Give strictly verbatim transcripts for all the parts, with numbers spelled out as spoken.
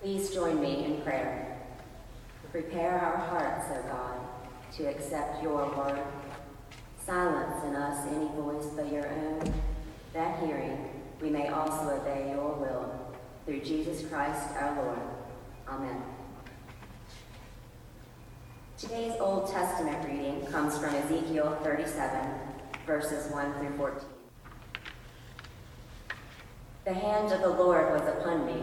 Please join me in prayer. Prepare our hearts, O God, to accept your word. Silence in us any voice but your own, that hearing we may also obey your will. Through Jesus Christ our Lord. Amen. Today's Old Testament reading comes from Ezekiel thirty-seven, verses one through fourteen. The hand of the Lord was upon me,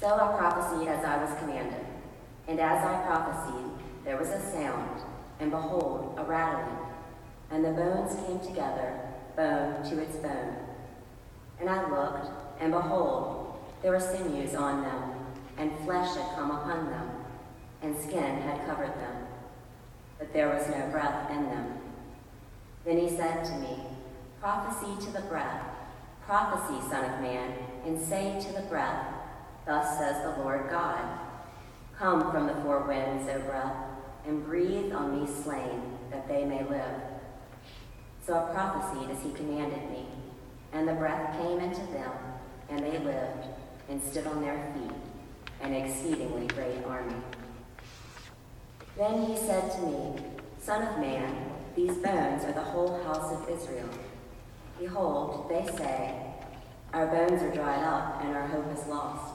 So I prophesied as I was commanded. And as I prophesied, there was a sound, and behold, a rattling. And the bones came together, bone to its bone. And I looked, and behold, there were sinews on them, and flesh had come upon them, and skin had covered them. But there was no breath in them. Then he said to me, Prophesy to the breath, prophesy, son of man, and say to the breath, Thus says the Lord God, Come from the four winds, O breath, and breathe on these slain, that they may live. So I prophesied as he commanded me, and the breath came into them, and they lived, and stood on their feet, an exceedingly great army. Then he said to me, Son of man, these bones are the whole house of Israel. Behold, they say, Our bones are dried up, and our hope is lost.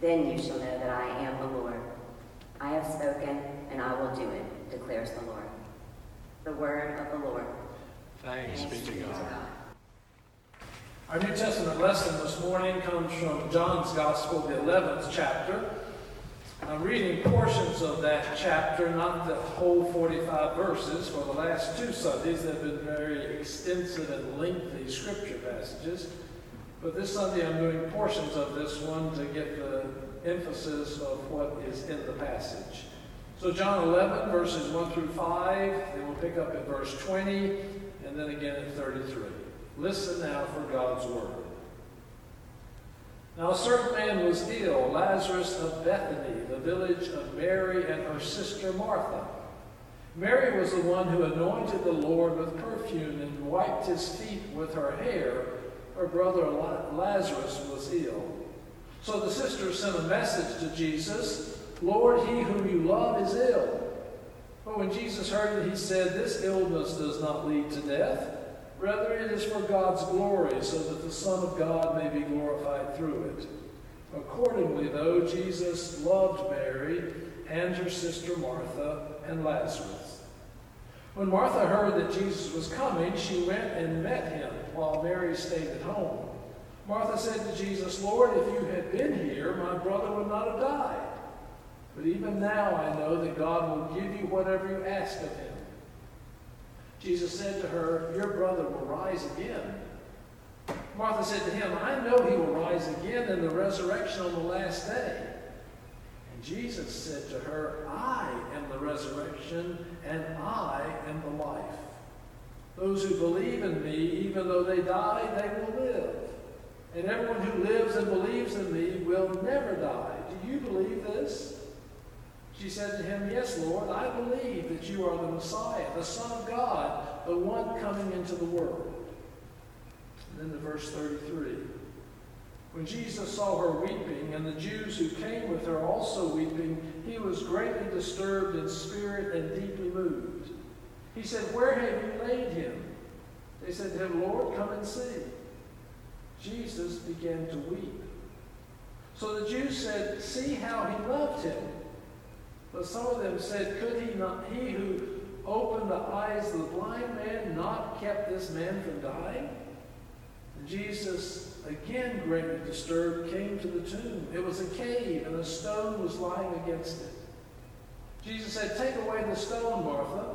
Then you shall know that I am the Lord. I have spoken, and I will do it, declares the Lord. The word of the Lord. Thanks, Thanks be to God. God. Our New Testament lesson this morning comes from John's Gospel, the eleventh chapter. I'm reading portions of that chapter, not the whole forty-five verses. For the last two Sundays, they've been very extensive and lengthy scripture passages. But this Sunday, I'm doing portions of this one to get the emphasis of what is in the passage. So John eleven, verses one through five, then we'll pick up at verse twenty, and then again at thirty-three. Listen now for God's word. Now a certain man was ill, Lazarus of Bethany, the village of Mary and her sister Martha. Mary was the one who anointed the Lord with perfume and wiped his feet with her hair. Her brother Lazarus was ill. So the sister sent a message to Jesus, Lord, he whom you love is ill. But when Jesus heard it, he said, This illness does not lead to death. Rather, it is for God's glory, so that the Son of God may be glorified through it. Accordingly, though, Jesus loved Mary and her sister Martha and Lazarus. When Martha heard that Jesus was coming, she went and met him, while Mary stayed at home. Martha said to Jesus, Lord, if you had been here, my brother would not have died. But even now I know that God will give you whatever you ask of him. Jesus said to her, Your brother will rise again. Martha said to him, I know he will rise again in the resurrection on the last day. And Jesus said to her, I am the resurrection, and I am the life. Those who believe in me, even though they die, they will live. And everyone who lives and believes in me will never die. Do you do you believe this? She said to him, yes, Lord, I believe that you are the Messiah, the Son of God, the one coming into the world. And then to verse thirty-three. When Jesus saw her weeping, and the Jews who came with her also weeping, he was greatly disturbed in spirit and deeply moved. He said, where have you laid him? They said to him, Lord, come and see. Jesus began to weep. So the Jews said, see how he loved him. But some of them said, could he not, he who opened the eyes of the blind man, not kept this man from dying? And Jesus, again greatly disturbed, came to the tomb. It was a cave, and a stone was lying against it. Jesus said, take away the stone, Martha.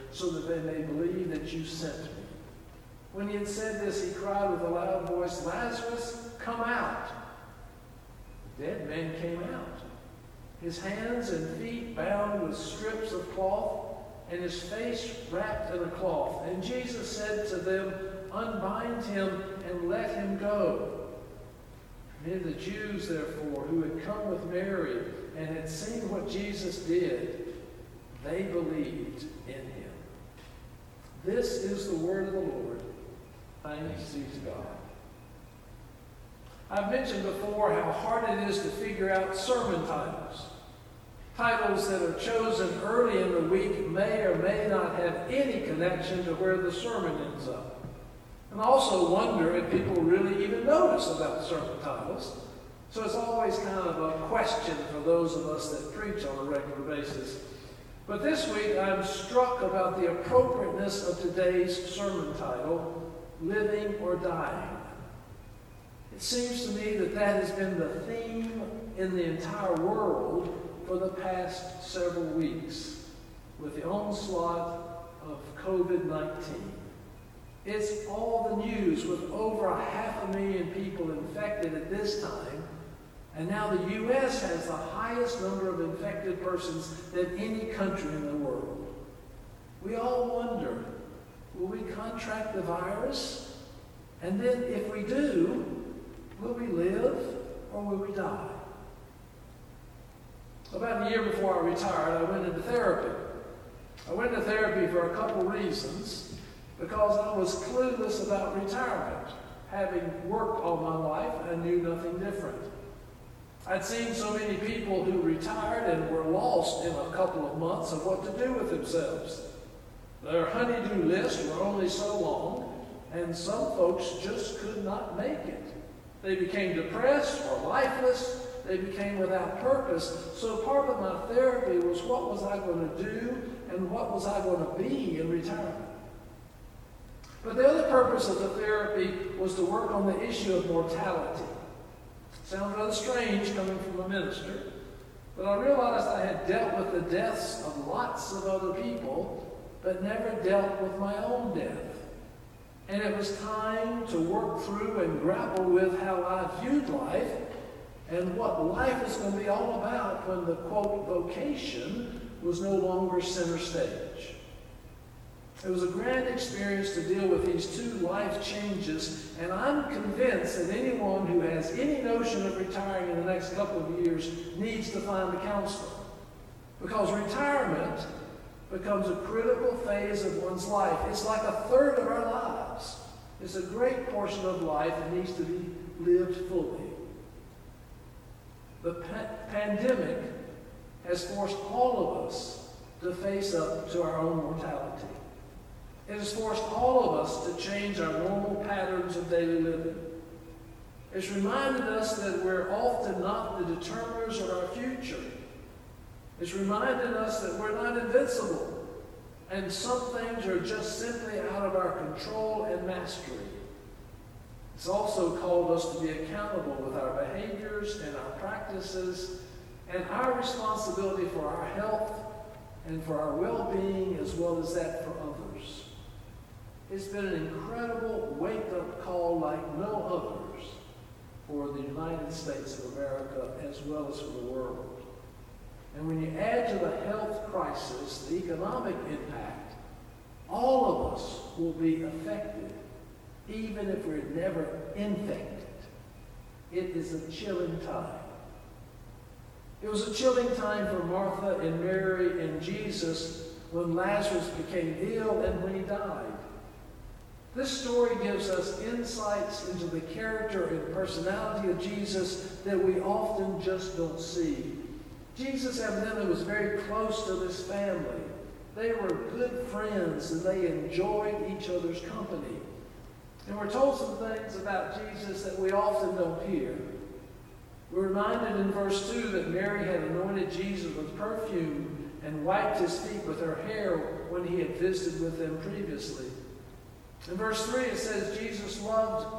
so that they may believe that you sent me. When he had said this, he cried with a loud voice, Lazarus, come out! The dead man came out, his hands and feet bound with strips of cloth, and his face wrapped in a cloth. And Jesus said to them, unbind him and let him go. Many of the Jews, therefore, who had come with Mary and had seen what Jesus did, they believed in him. This is the word of the Lord. Thanks be to God. I've mentioned before how hard it is to figure out sermon titles. Titles that are chosen early in the week may or may not have any connection to where the sermon ends up. And I also wonder if people really even notice about sermon titles. So it's always kind of a question for those of us that preach on a regular basis. But this week I'm struck about the appropriateness of today's sermon title, Living or Dying. It seems to me that that has been the theme in the entire world for the past several weeks, with the onslaught of covid nineteen. It's all the news, with over a half a million people infected at this time, and now the U S has the highest number of infected persons than any country in the world. We all wonder, will we contract the virus? And then if we do, will we live or will we die? About a year before I retired, I went into therapy. I went into therapy for a couple reasons. Because I was clueless about retirement. Having worked all my life, I knew nothing different. I'd seen so many people who retired and were lost in a couple of months of what to do with themselves. Their honey-do lists were only so long, and some folks just could not make it. They became depressed or lifeless. They became without purpose. So part of my therapy was, what was I going to do and what was I going to be in retirement? But the other purpose of the therapy was to work on the issue of mortality. Sounds rather strange coming from a minister, but I realized I had dealt with the deaths of lots of other people, but never dealt with my own death. And it was time to work through and grapple with how I viewed life and what life was going to be all about when the, quote, vocation was no longer center stage. It was a grand experience to deal with these two life changes, and I'm convinced that anyone who has any notion of retiring in the next couple of years needs to find a counselor, because retirement becomes a critical phase of one's life. It's like a third of our lives. It's a great portion of life that needs to be lived fully. The pa- pandemic has forced all of us to face up to our own mortality. It has forced all of us to change our normal patterns of daily living. It's reminded us that we're often not the determiners of our future. It's reminded us that we're not invincible, and some things are just simply out of our control and mastery. It's also called us to be accountable with our behaviors and our practices And our responsibility for our health and for our well-being, as well as that for others. It's been an incredible wake-up call like no others for the United States of America, as well as for the world. And when you add to the health crisis the economic impact, all of us will be affected, even if we're never infected. It is a chilling time. It was a chilling time for Martha and Mary and Jesus when Lazarus became ill and when he died. This story gives us insights into the character and personality of Jesus that we often just don't see. Jesus evidently was very close to this family. They were good friends and they enjoyed each other's company. And we're told some things about Jesus that we often don't hear. We're reminded in verse two that Mary had anointed Jesus with perfume and wiped his feet with her hair when he had visited with them previously. In verse three it says Jesus loved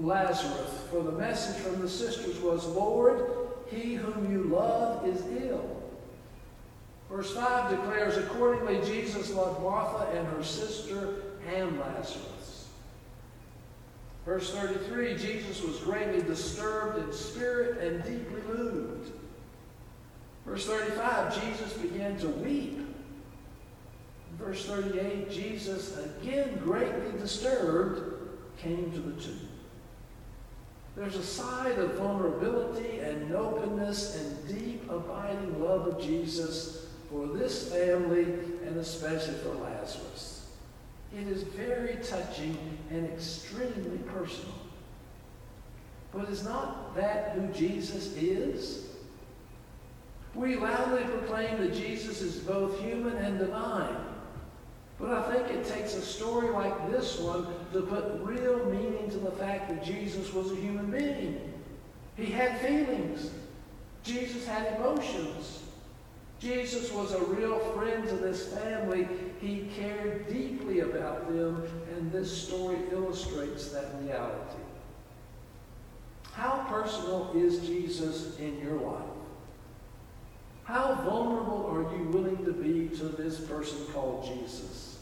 Lazarus, for the message from the sisters was, "Lord, he whom you love is ill." Verse five declares, "Accordingly Jesus loved Martha and her sister and Lazarus." Verse thirty-three, Jesus was greatly disturbed in spirit and deeply moved. Verse thirty-five, Jesus began to weep. In verse thirty-eight, Jesus, again greatly disturbed, came to the tomb. There's a side of vulnerability and openness and deep abiding love of Jesus for this family and especially for Lazarus. It is very touching and extremely personal. But is not that who Jesus is? We loudly proclaim that Jesus is both human and divine. But I think it takes a story like this one to put real meaning to the fact that Jesus was a human being. He had feelings. Jesus had emotions. Jesus was a real friend to this family. He cared deeply about them, and this story illustrates that reality. How personal is Jesus in your life? How vulnerable are you willing to be to this person called Jesus?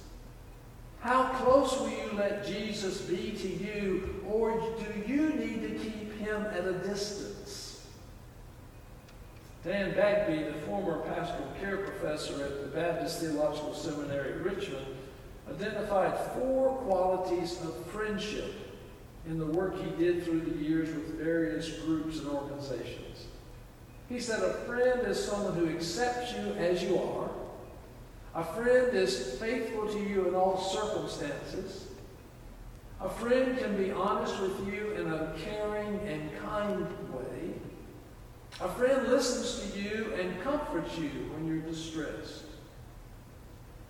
How close will you let Jesus be to you, or do you need to keep him at a distance? Dan Bagby, the former pastoral care professor at the Baptist Theological Seminary at Richmond, identified four qualities of friendship in the work he did through the years with various groups and organizations. He said, "A friend is someone who accepts you as you are. A friend is faithful to you in all circumstances. A friend can be honest with you in a caring and kind way. A friend listens to you and comforts you when you're distressed."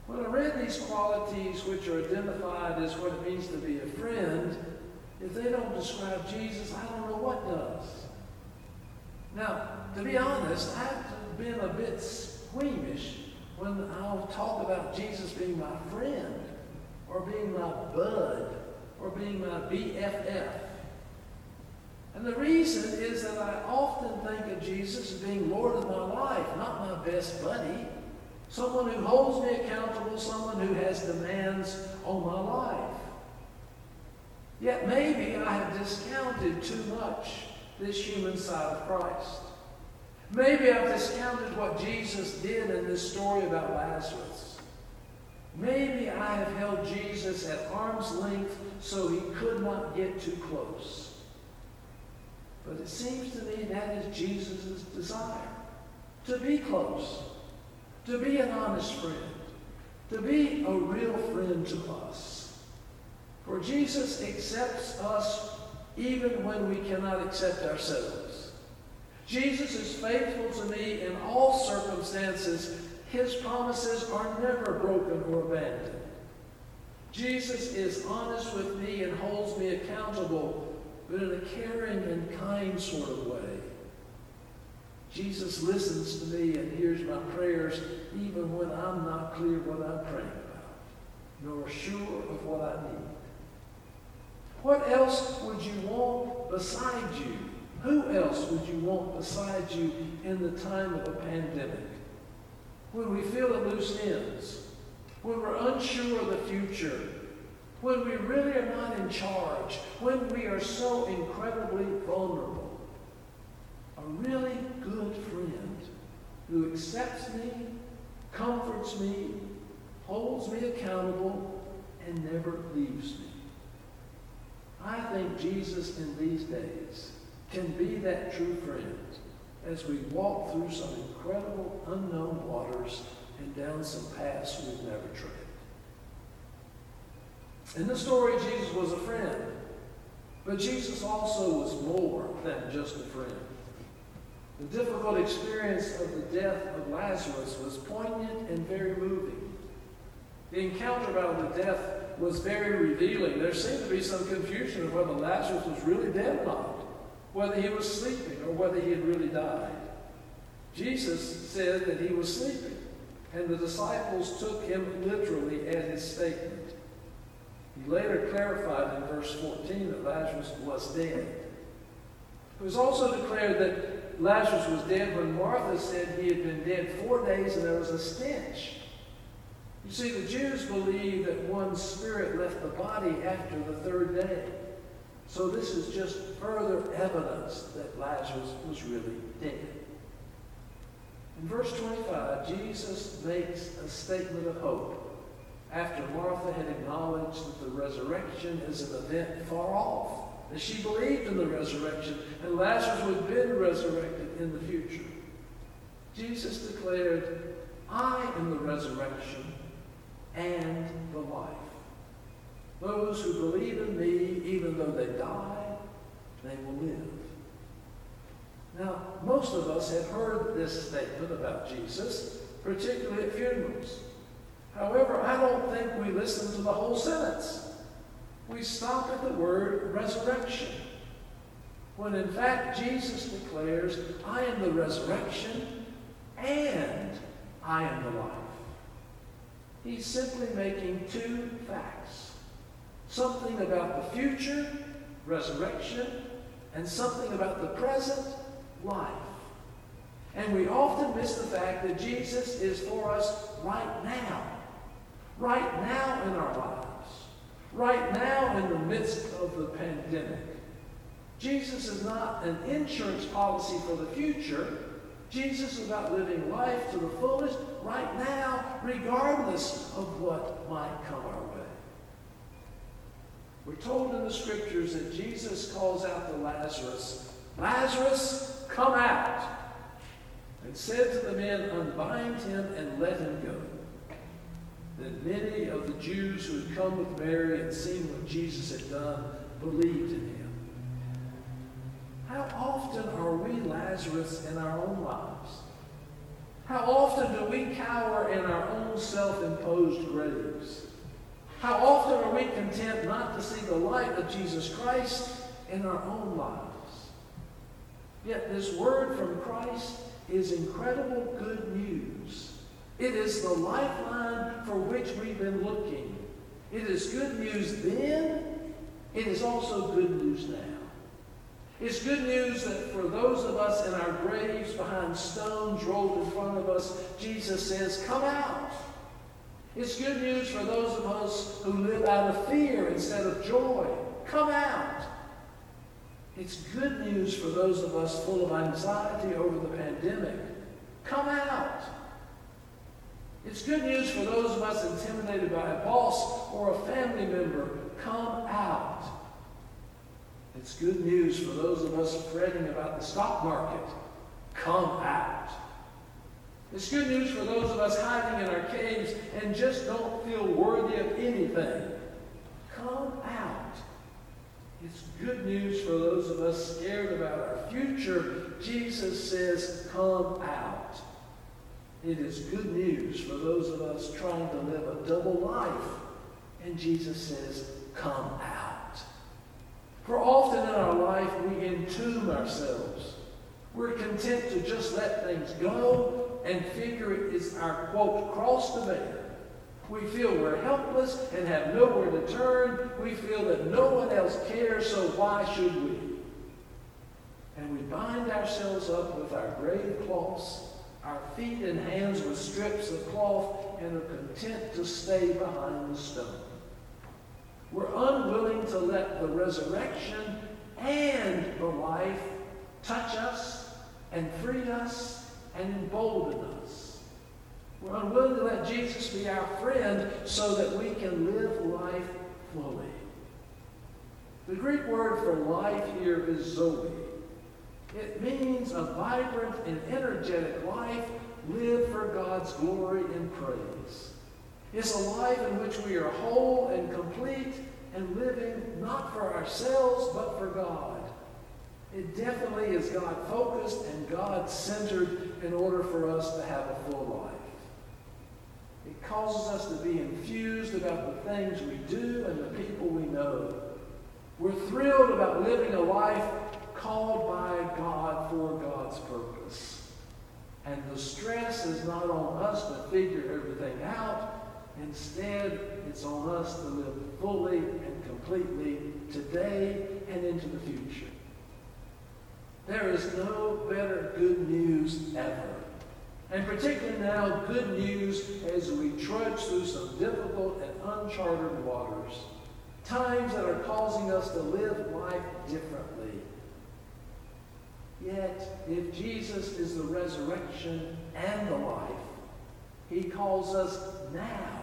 When I read these qualities, which are identified as what it means to be a friend, if they don't describe Jesus, I don't know what does. Now, to be honest, I've been a bit squeamish when I'll talk about Jesus being my friend, or being my bud, or being my B F F. And the reason is that I often think of Jesus as being Lord of my life, not my best buddy, someone who holds me accountable, someone who has demands on my life. Yet maybe I have discounted too much this human side of Christ. Maybe I've discounted what Jesus did in this story about Lazarus. Maybe I have held Jesus at arm's length so he could not get too close. But it seems to me that is Jesus' desire, to be close, to be an honest friend, to be a real friend to us. For Jesus accepts us even when we cannot accept ourselves. Jesus is faithful to me in all circumstances. His promises are never broken or abandoned. Jesus is honest with me and holds me accountable, but in a caring and kind sort of way. Jesus listens to me and hears my prayers even when I'm not clear what I'm praying about, nor sure of what I need. What else would you want beside you? Who else would you want beside you in the time of a pandemic? When we feel at loose ends, when we're unsure of the future, when we really are not in charge, when we are so incredibly vulnerable, a really good friend who accepts me, comforts me, holds me accountable, and never leaves me. I think Jesus in these days can be that true friend as we walk through some incredible unknown waters and down some paths we've never tread. In the story, Jesus was a friend, but Jesus also was more than just a friend. The difficult experience of the death of Lazarus was poignant and very moving. The encounter around the death was very revealing. There seemed to be some confusion of whether Lazarus was really dead or not, whether he was sleeping or whether he had really died. Jesus said that he was sleeping, and the disciples took him literally at his statement. He later clarified in verse fourteen that Lazarus was dead. It was also declared that Lazarus was dead when Martha said he had been dead four days and there was a stench. You see, the Jews believed that one's spirit left the body after the third day. So this is just further evidence that Lazarus was really dead. In verse twenty-five, Jesus makes a statement of hope. After Martha had acknowledged that the resurrection is an event far off, that she believed in the resurrection, and Lazarus would have been resurrected in the future, Jesus declared, I am the resurrection and the life. Those who believe in me, even though they die, they will live. Now, most of us have heard this statement about Jesus, particularly at funerals. However, I don't think we listen to the whole sentence. We stop at the word resurrection, when in fact Jesus declares, I am the resurrection and I am the life. He's simply making two facts, something about the future, resurrection, and something about the present, life. And we often miss the fact that Jesus is for us right now. Right now in our lives, right now in the midst of the pandemic. Jesus is not an insurance policy for the future. Jesus is about living life to the fullest right now, regardless of what might come our way. We're told in the scriptures that Jesus calls out to Lazarus, Lazarus, come out, and said to the men, unbind him and let him go. That many of the Jews who had come with Mary and seen what Jesus had done believed in him. How often are we Lazarus in our own lives? How often do we cower in our own self-imposed graves? How often are we content not to see the light of Jesus Christ in our own lives? Yet this word from Christ is incredible good news. It is the lifeline for which we've been looking. It is good news then. It is also good news now. It's good news that for those of us in our graves behind stones rolled in front of us, Jesus says, come out. It's good news for those of us who live out of fear instead of joy. Come out. It's good news for those of us full of anxiety over the pandemic. Come out. It's good news for those of us intimidated by a boss or a family member. Come out. It's good news for those of us fretting about the stock market. Come out. It's good news for those of us hiding in our caves and just don't feel worthy of anything. Come out. It's good news for those of us scared about our future. Jesus says, come out. It is good news for those of us trying to live a double life. And Jesus says, come out. For often in our life, we entomb ourselves. We're content to just let things go and figure it is our, quote, cross to bear. We feel we're helpless and have nowhere to turn. We feel that no one else cares, so why should we? And and we bind ourselves up with our grave cloths, our feet and hands with strips of cloth, and are content to stay behind the stone. We're unwilling to let the resurrection and the life touch us and free us and embolden us. We're unwilling to let Jesus be our friend so that we can live life fully. The Greek word for life here is zōē. It means a vibrant and energetic life lived for God's glory and praise. It's a life in which we are whole and complete and living not for ourselves but for God. It definitely is God-focused and God-centered in order for us to have a full life. It causes us to be infused about the things we do and the people we know. We're thrilled about living a life called by God for God's purpose. And the stress is not on us to figure everything out. Instead, it's on us to live fully and completely today and into the future. There is no better good news ever. And particularly now, good news as we trudge through some difficult and uncharted waters. Times that are causing us to live life differently. Yet, if Jesus is the resurrection and the life, he calls us now,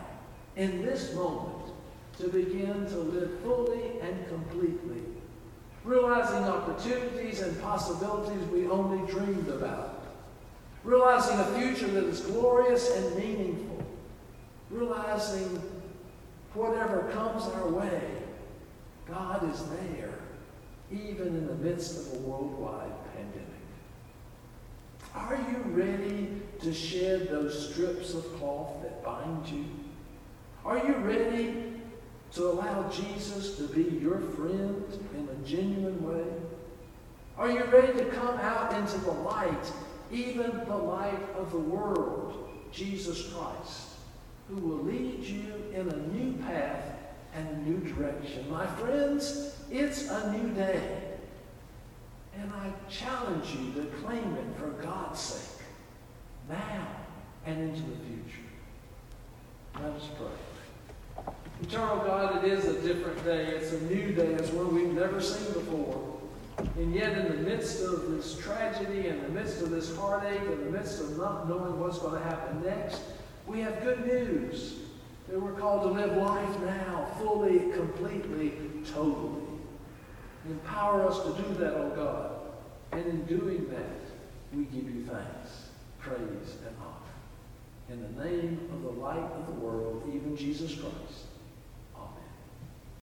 in this moment, to begin to live fully and completely, realizing opportunities and possibilities we only dreamed about, realizing a future that is glorious and meaningful, realizing whatever comes our way, God is there, even in the midst of a worldwide pandemic. Are you ready to shed those strips of cloth that bind you? Are you ready to allow Jesus to be your friend in a genuine way? Are you ready to come out into the light, even the light of the world, Jesus Christ, who will lead you in a new path and a new direction? My friends, it's a new day. And I challenge you to claim it for God's sake, now and into the future. Let us pray. Eternal God, it is a different day. It's a new day. It's one we've never seen before. And yet in the midst of this tragedy, in the midst of this heartache, in the midst of not knowing what's going to happen next, we have good news that we're called to live life now, fully, completely, totally. Empower us to do that, O God. And in doing that, we give you thanks, praise, and honor. In the name of the light of the world, even Jesus Christ.